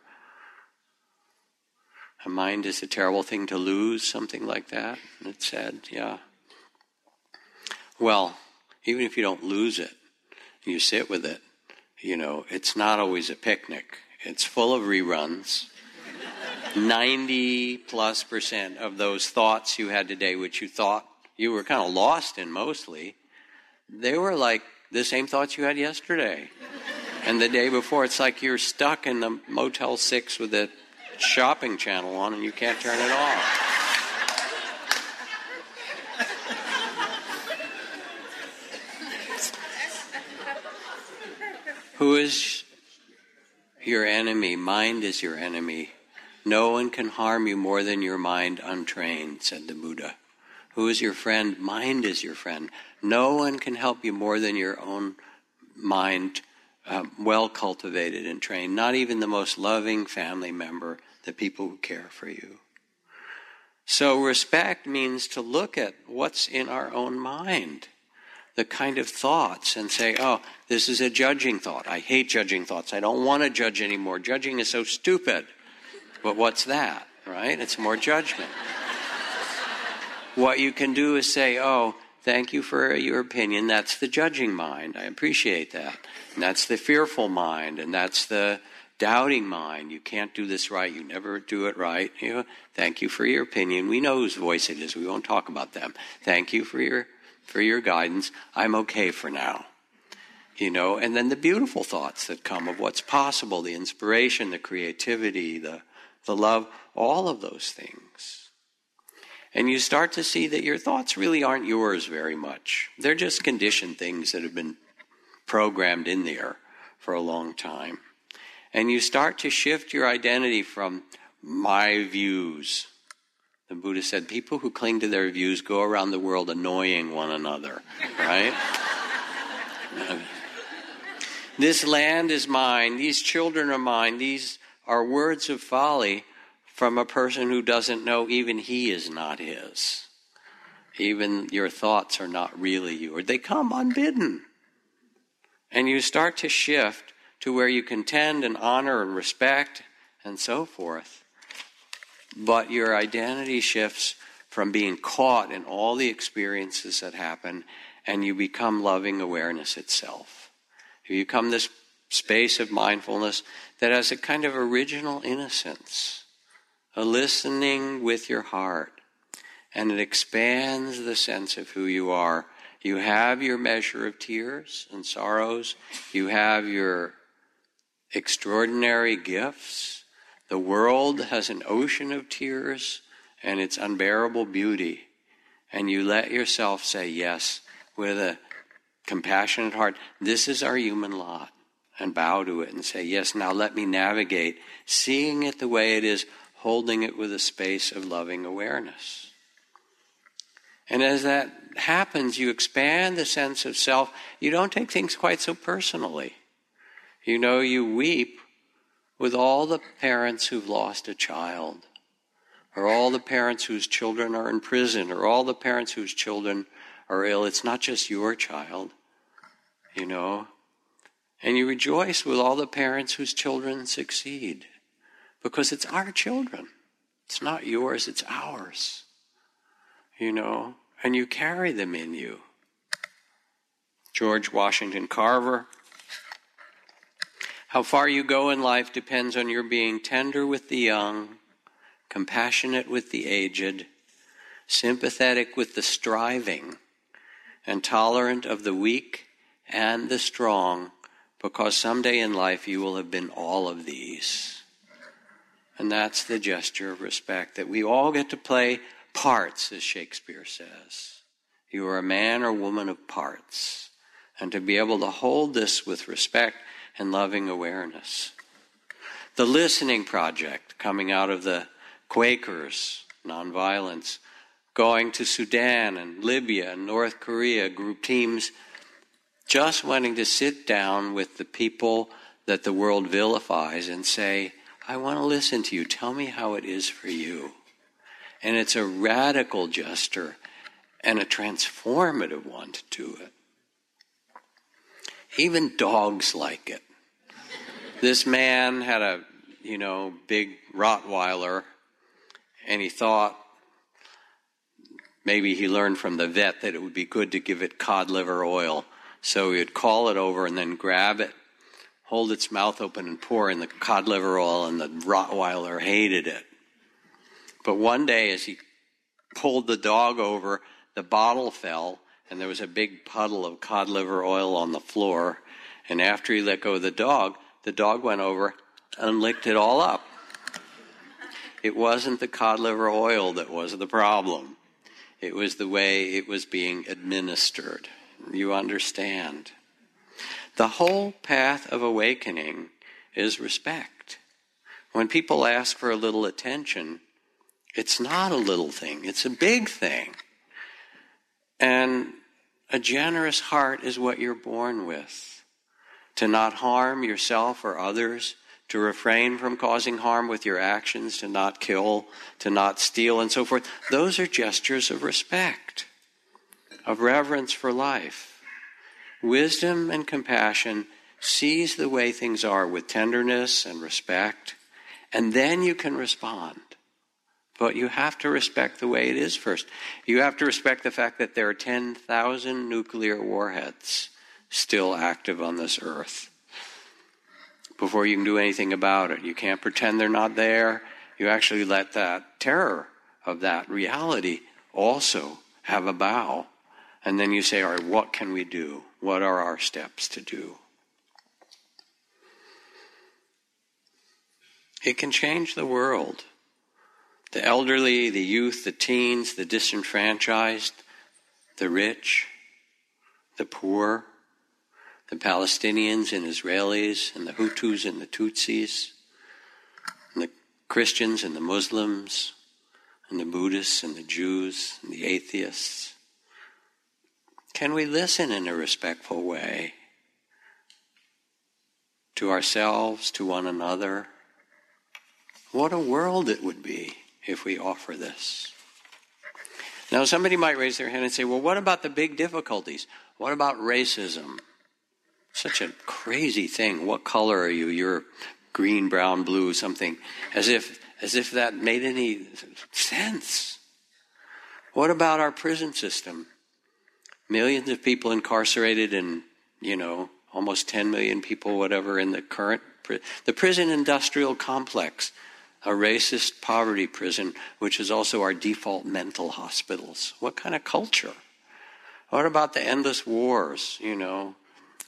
A mind is a terrible thing to lose, something like that. It said, yeah. Well, even if you don't lose it, you sit with it, it's not always a picnic. It's full of reruns. 90+% of those thoughts you had today, which you thought you were kind of lost in mostly, they were like the same thoughts you had yesterday and the day before. It's like you're stuck in the Motel 6 with the shopping channel on and you can't turn it off. Who is your enemy? Mind is your enemy. No one can harm you more than your mind untrained, said the Buddha. Who is your friend? Mind is your friend. No one can help you more than your own mind, well cultivated and trained. Not even the most loving family member, the people who care for you. So respect means to look at what's in our own mind, the kind of thoughts, and say, oh, this is a judging thought. I hate judging thoughts. I don't want to judge anymore. Judging is so stupid. But what's that, right? It's more judgment. What you can do is say, oh, thank you for your opinion. That's the judging mind. I appreciate that. And that's the fearful mind. And that's the doubting mind. You can't do this right. You never do it right. Thank you for your opinion. We know whose voice it is. We won't talk about them. Thank you for your guidance. I'm okay for now. And then the beautiful thoughts that come of what's possible, the inspiration, the creativity, the love, all of those things. And you start to see that your thoughts really aren't yours very much. They're just conditioned things that have been programmed in there for a long time. And you start to shift your identity from my views. The Buddha said, people who cling to their views go around the world annoying one another, right? This land is mine. These children are mine. These are words of folly from a person who doesn't know even he is not his. Even your thoughts are not really yours. They come unbidden. And you start to shift to where you contend and honor and respect and so forth. But your identity shifts from being caught in all the experiences that happen, and you become loving awareness itself. You become this space of mindfulness that has a kind of original innocence, a listening with your heart, and it expands the sense of who you are. You have your measure of tears and sorrows. You have your extraordinary gifts. The world has an ocean of tears and its unbearable beauty. And you let yourself say yes with a compassionate heart. This is our human lot. And bow to it and say, yes, now let me navigate, seeing it the way it is, holding it with a space of loving awareness. And as that happens, you expand the sense of self. You don't take things quite so personally. You know, you weep with all the parents who've lost a child, or all the parents whose children are in prison, or all the parents whose children are ill. It's not just your child, you know. And you rejoice with all the parents whose children succeed, because it's our children. It's not yours, it's ours, you know, and you carry them in you. George Washington Carver, how far you go in life depends on your being tender with the young, compassionate with the aged, sympathetic with the striving, and tolerant of the weak and the strong, because someday in life you will have been all of these. And that's the gesture of respect, that we all get to play parts, as Shakespeare says. You are a man or woman of parts. And to be able to hold this with respect and loving awareness. The Listening Project, coming out of the Quakers, nonviolence, going to Sudan and Libya and North Korea, group teams, just wanting to sit down with the people that the world vilifies and say, I want to listen to you. Tell me how it is for you. And it's a radical gesture and a transformative one to do it. Even dogs like it. This man had a, you know, big Rottweiler, and he thought, maybe he learned from the vet that it would be good to give it cod liver oil. So he would call it over and then grab it, hold its mouth open and pour in the cod liver oil, and the Rottweiler hated it. But one day as he pulled the dog over, the bottle fell and there was a big puddle of cod liver oil on the floor. And after he let go of the dog went over and licked it all up. It wasn't the cod liver oil that was the problem. It was the way it was being administered. You understand. The whole path of awakening is respect. When people ask for a little attention, it's not a little thing, it's a big thing. And a generous heart is what you're born with. To not harm yourself or others, to refrain from causing harm with your actions, to not kill, to not steal, and so forth. Those are gestures of respect, of reverence for life. Wisdom and compassion sees the way things are with tenderness and respect, and then you can respond. But you have to respect the way it is first. You have to respect the fact that there are 10,000 nuclear warheads still active on this earth before you can do anything about it. You can't pretend they're not there. You actually let that terror of that reality also have a bow. And then you say, all right, what can we do? What are our steps to do? It can change the world. The elderly, the youth, the teens, the disenfranchised, the rich, the poor, the Palestinians and Israelis, and the Hutus and the Tutsis, and the Christians and the Muslims, and the Buddhists and the Jews and the atheists. Can we listen in a respectful way to ourselves, to one another? What a world it would be if we offer this. Now, somebody might raise their hand and say, well, what about the big difficulties? What about racism? Such a crazy thing. What color are you? You're green, brown, blue, something. As if that made any sense. What about our prison system? Millions of people incarcerated and, you know, almost 10 million people, whatever, in the current... The prison industrial complex, a racist poverty prison, which is also our default mental hospitals. What kind of culture? What about the endless wars, you know,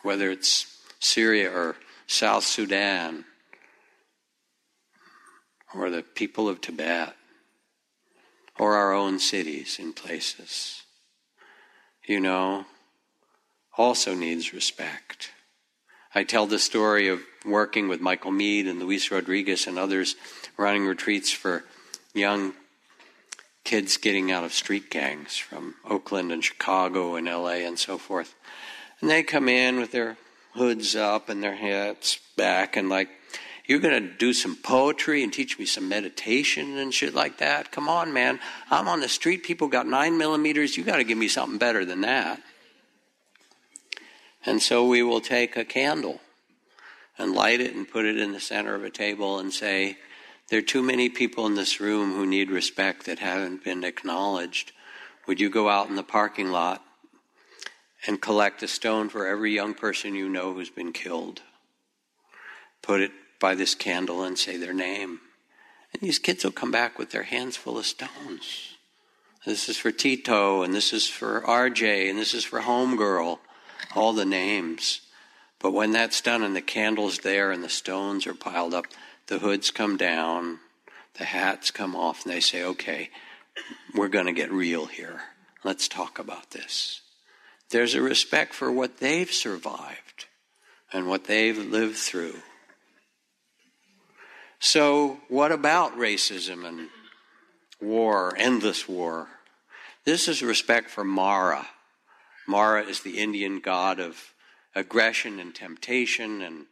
whether it's Syria or South Sudan or the people of Tibet or our own cities and places, you know, also needs respect. I tell the story of working with Michael Mead and Luis Rodriguez and others running retreats for young kids getting out of street gangs from Oakland and Chicago and LA and so forth. And they come in with their hoods up and their hats back and like, you're going to do some poetry and teach me some meditation and shit like that? Come on, man. I'm on the street. People got 9mm. You got to give me something better than that. And so we will take a candle and light it and put it in the center of a table and say, there are too many people in this room who need respect that haven't been acknowledged. Would you go out in the parking lot and collect a stone for every young person you know who's been killed? Put it by this candle and say their name. And these kids will come back with their hands full of stones. This is for Tito, and this is for RJ, and this is for Homegirl. All the names. But when that's done and the candle's there and the stones are piled up, the hoods come down, the hats come off, and they say, okay, we're going to get real here. Let's talk about this. There's a respect for what they've survived and what they've lived through. So what about racism and war, endless war? This is respect for Mara. Mara is the Indian god of aggression and temptation, and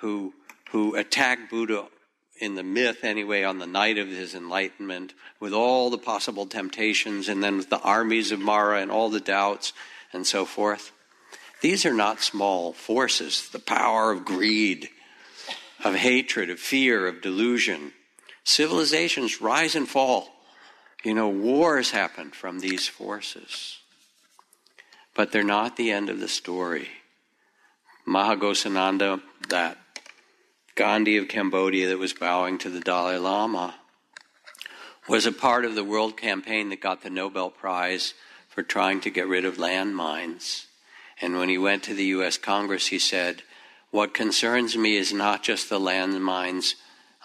who attacked Buddha in the myth anyway on the night of his enlightenment with all the possible temptations, and then with the armies of Mara and all the doubts and so forth. These are not small forces. The power of greed, of hatred, of fear, of delusion. Civilizations rise and fall. You know, wars happen from these forces. But they're not the end of the story. Mahagosananda, that Gandhi of Cambodia that was bowing to the Dalai Lama, was a part of the world campaign that got the Nobel Prize for trying to get rid of landmines. And when he went to the U.S. Congress, he said, what concerns me is not just the landmines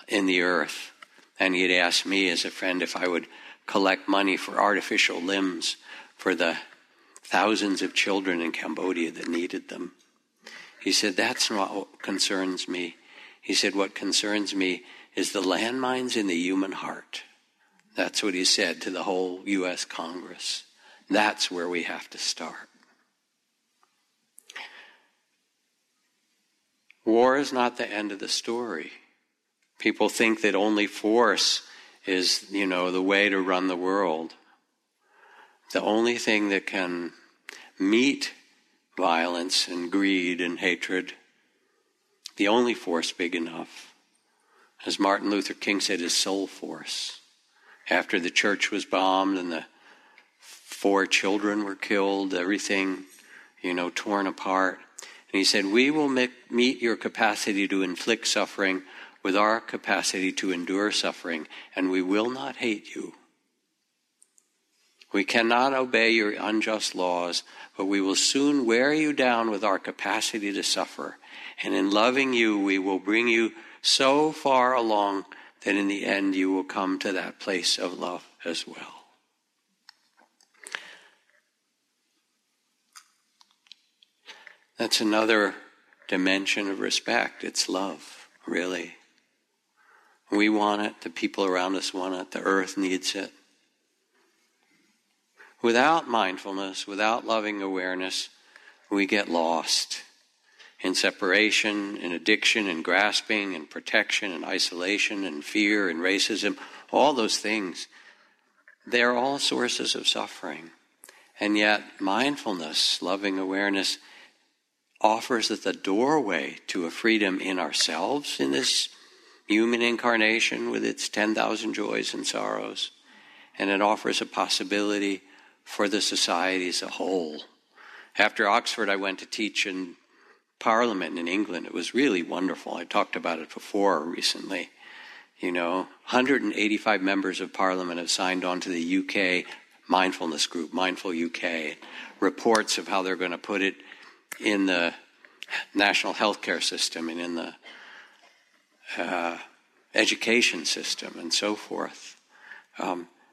in the earth. And he had asked me as a friend if I would collect money for artificial limbs for the thousands of children in Cambodia that needed them. He said, that's not what concerns me. He said, what concerns me is the landmines in the human heart. That's what he said to the whole U.S. Congress. That's where we have to start. War is not the end of the story. People think that only force is, you know, the way to run the world. The only thing that can meet violence and greed and hatred, the only force big enough, as Martin Luther King said, is soul force. After the church was bombed and the 4 children were killed, everything, you know, torn apart. And he said, we will meet your capacity to inflict suffering with our capacity to endure suffering, and we will not hate you. We cannot obey your unjust laws, but we will soon wear you down with our capacity to suffer. And in loving you, we will bring you so far along that in the end you will come to that place of love as well. That's another dimension of respect. It's love, really. We want it. The people around us want it. The earth needs it. Without mindfulness, without loving awareness, we get lost in separation, in addiction, in grasping, in protection, in isolation, in fear, in racism, all those things. They're all sources of suffering. And yet mindfulness, loving awareness, offers us the doorway to a freedom in ourselves, in this human incarnation with its 10,000 joys and sorrows. And it offers a possibility for the society as a whole. After Oxford, I went to teach in Parliament in England. It was really wonderful. I talked about it before recently. You know, 185 members of Parliament have signed on to the UK mindfulness group, Mindful UK, reports of how they're going to put it in the national healthcare system and in the education system and so forth.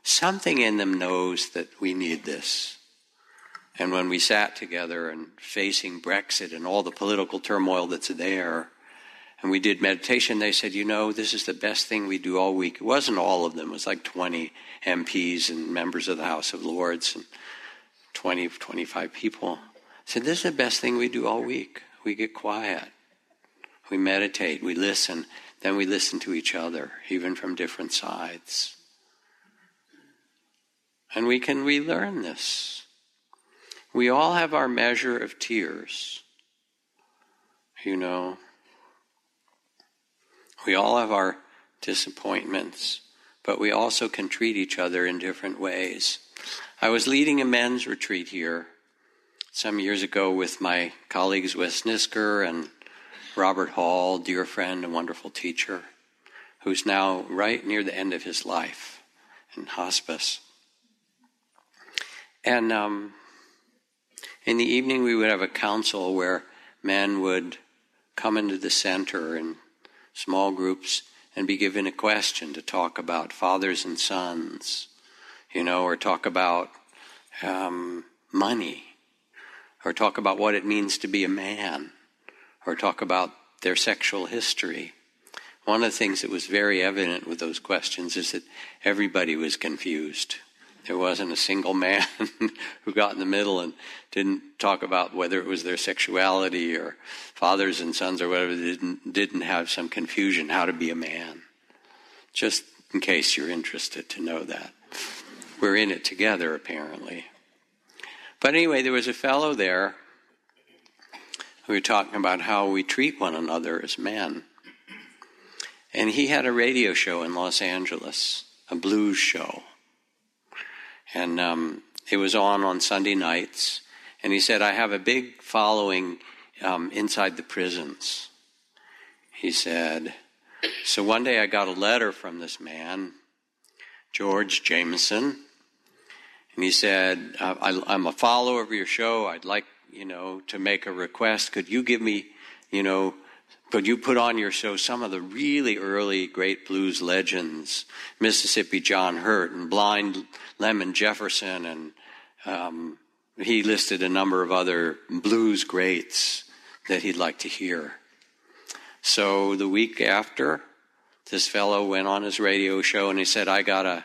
Something in them knows that we need this. And when we sat together and facing Brexit and all the political turmoil that's there, and we did meditation, they said, you know, this is the best thing we do all week. It wasn't all of them. It was like 20 MPs and members of the House of Lords and 20, 25 people. I said, this is the best thing we do all week. We get quiet. We meditate. We listen. Then we listen to each other, even from different sides. And we can relearn this. We all have our measure of tears, you know. We all have our disappointments, but we also can treat each other in different ways. I was leading a men's retreat here some years ago with my colleagues Wes Nisker and Robert Hall, dear friend and wonderful teacher, who's now right near the end of his life in hospice. And in the evening we would have a council where men would come into the center and small groups and be given a question to talk about fathers and sons, you know, or talk about money, or talk about what it means to be a man, or talk about their sexual history. One of the things that was very evident with those questions is that everybody was confused. There wasn't a single man who got in the middle and didn't talk about whether it was their sexuality or fathers and sons or whatever, didn't have some confusion how to be a man. Just in case you're interested to know that. We're in it together, apparently. But anyway, there was a fellow there who were talking about how we treat one another as men. And he had a radio show in Los Angeles, a blues show. And it was on Sunday nights. And he said, I have a big following inside the prisons. He said, so one day I got a letter from this man, George Jameson. And he said, I'm a follower of your show. I'd like, you know, to make a request. Could you give me, you know, could you put on your show some of the really early great blues legends, Mississippi John Hurt and Blind Lemon Jefferson, and he listed a number of other blues greats that he'd like to hear. So the week after, this fellow went on his radio show and he said, I got a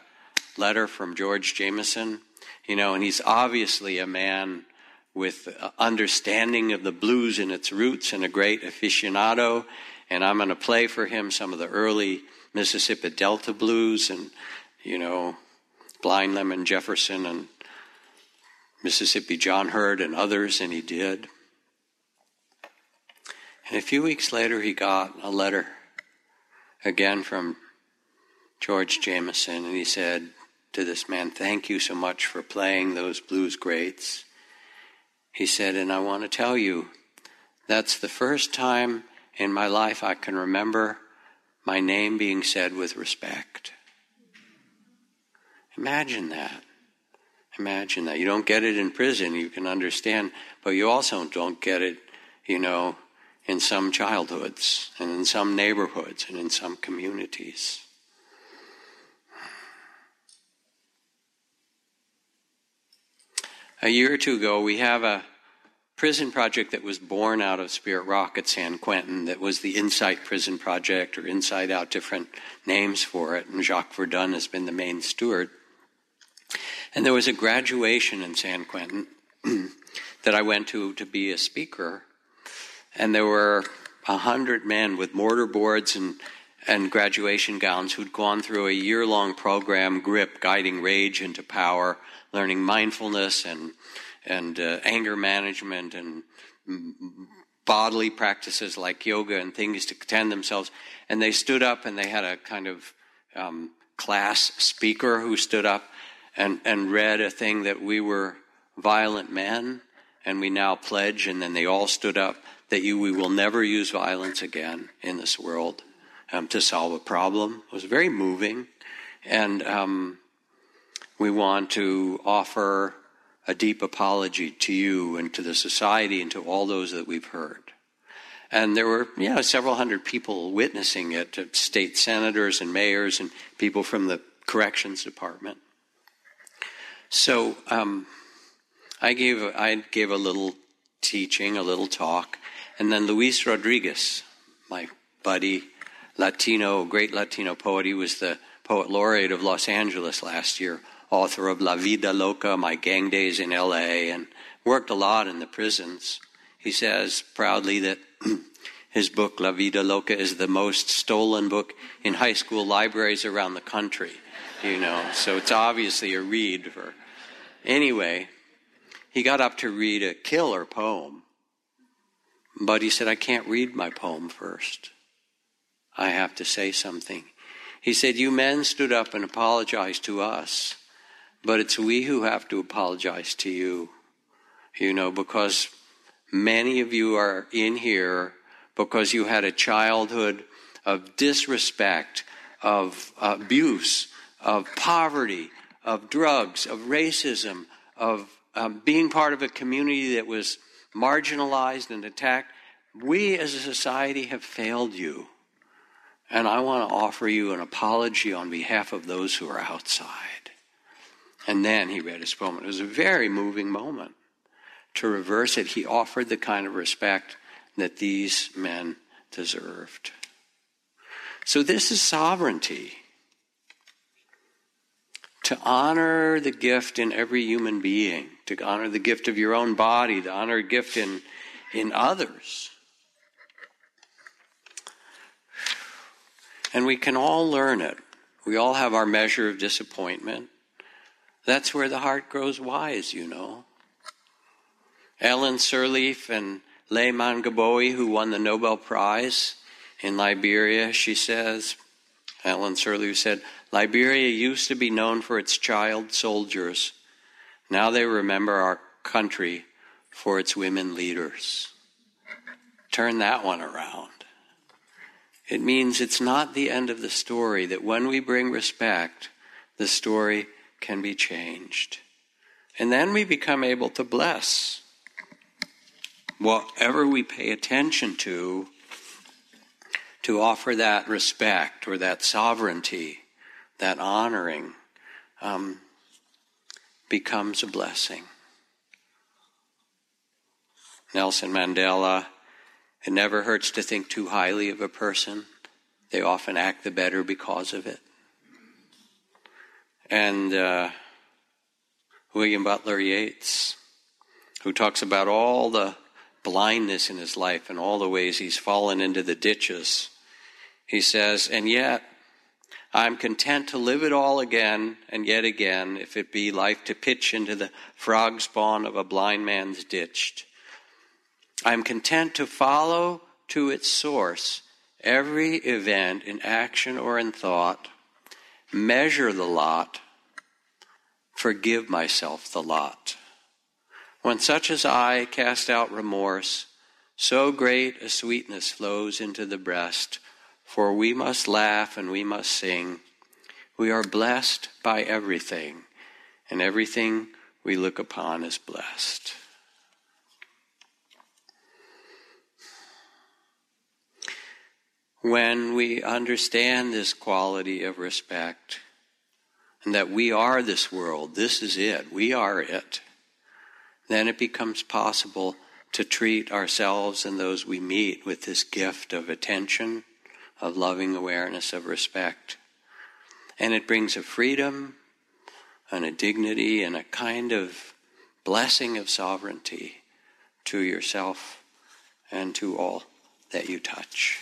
letter from George Jameson, you know, and he's obviously a man with understanding of the blues and its roots and a great aficionado, and I'm going to play for him some of the early Mississippi Delta blues and, you know, Blind Lemon Jefferson and Mississippi John Hurt and others, and he did. And a few weeks later he got a letter again from George Jameson, and he said to this man, thank you so much for playing those blues greats. He said, and I want to tell you, that's the first time in my life I can remember my name being said with respect. Imagine that. Imagine that. You don't get it in prison, you can understand, but you also don't get it, you know, in some childhoods and in some neighborhoods and in some communities. A year or two ago, we have a prison project that was born out of Spirit Rock at San Quentin that was the Insight Prison Project, or Inside Out, different names for it, and Jacques Verdun has been the main steward. And there was a graduation in San Quentin that I went to be a speaker, and there were 100 men with mortar boards and graduation gowns who'd gone through a year-long program, GRIP, Guiding Rage into Power, learning mindfulness and anger management and bodily practices like yoga and things to tend themselves. And they stood up and they had a kind of class speaker who stood up and read a thing that we were violent men and we now pledge, and then they all stood up, that we will never use violence again in this world. To solve a problem. It was very moving. And We want to offer a deep apology to you and to the society and to all those that we've hurt. And there were, several hundred people witnessing it, state senators and mayors and people from the corrections department. So I gave a little teaching, a little talk, and then Luis Rodriguez, my buddy, great Latino poet, he was the poet laureate of Los Angeles last year, author of La Vida Loca, My Gang Days in L.A., and worked a lot in the prisons. He says proudly that his book, La Vida Loca, is the most stolen book in high school libraries around the country, so it's obviously a read for... Anyway, he got up to read a killer poem, but he said, I can't read my poem first. I have to say something. He said, you men stood up and apologized to us, but it's we who have to apologize to you, because... many of you are in here because you had a childhood of disrespect, of abuse, of poverty, of drugs, of racism, of being part of a community that was marginalized and attacked. We as a society have failed you. And I want to offer you an apology on behalf of those who are outside. And then he read his poem. It was a very moving moment. To reverse it, he offered the kind of respect that these men deserved. So this is sovereignty. To honor the gift in every human being, to honor the gift of your own body, to honor a gift in others. And we can all learn it. We all have our measure of disappointment. That's where the heart grows wise, Ellen Sirleaf and Leyman Gboyi, who won the Nobel Prize in Liberia, Ellen Sirleaf said, Liberia used to be known for its child soldiers. Now they remember our country for its women leaders. Turn that one around. It means it's not the end of the story, that when we bring respect, the story can be changed. And then we become able to bless. Whatever we pay attention to offer that respect or that sovereignty, that honoring, becomes a blessing. Nelson Mandela, it never hurts to think too highly of a person. They often act the better because of it. And William Butler Yeats, who talks about all the blindness in his life and all the ways he's fallen into the ditches. He says, and yet I'm content to live it all again and yet again, if it be life to pitch into the frog spawn of a blind man's ditch. I'm content to follow to its source every event in action or in thought, measure the lot, forgive myself the lot. When such as I cast out remorse, so great a sweetness flows into the breast, for we must laugh and we must sing. We are blessed by everything, and everything we look upon is blessed. When we understand this quality of respect, and that we are this world, this is it, we are it, then it becomes possible to treat ourselves and those we meet with this gift of attention, of loving awareness, of respect. And it brings a freedom and a dignity and a kind of blessing of sovereignty to yourself and to all that you touch.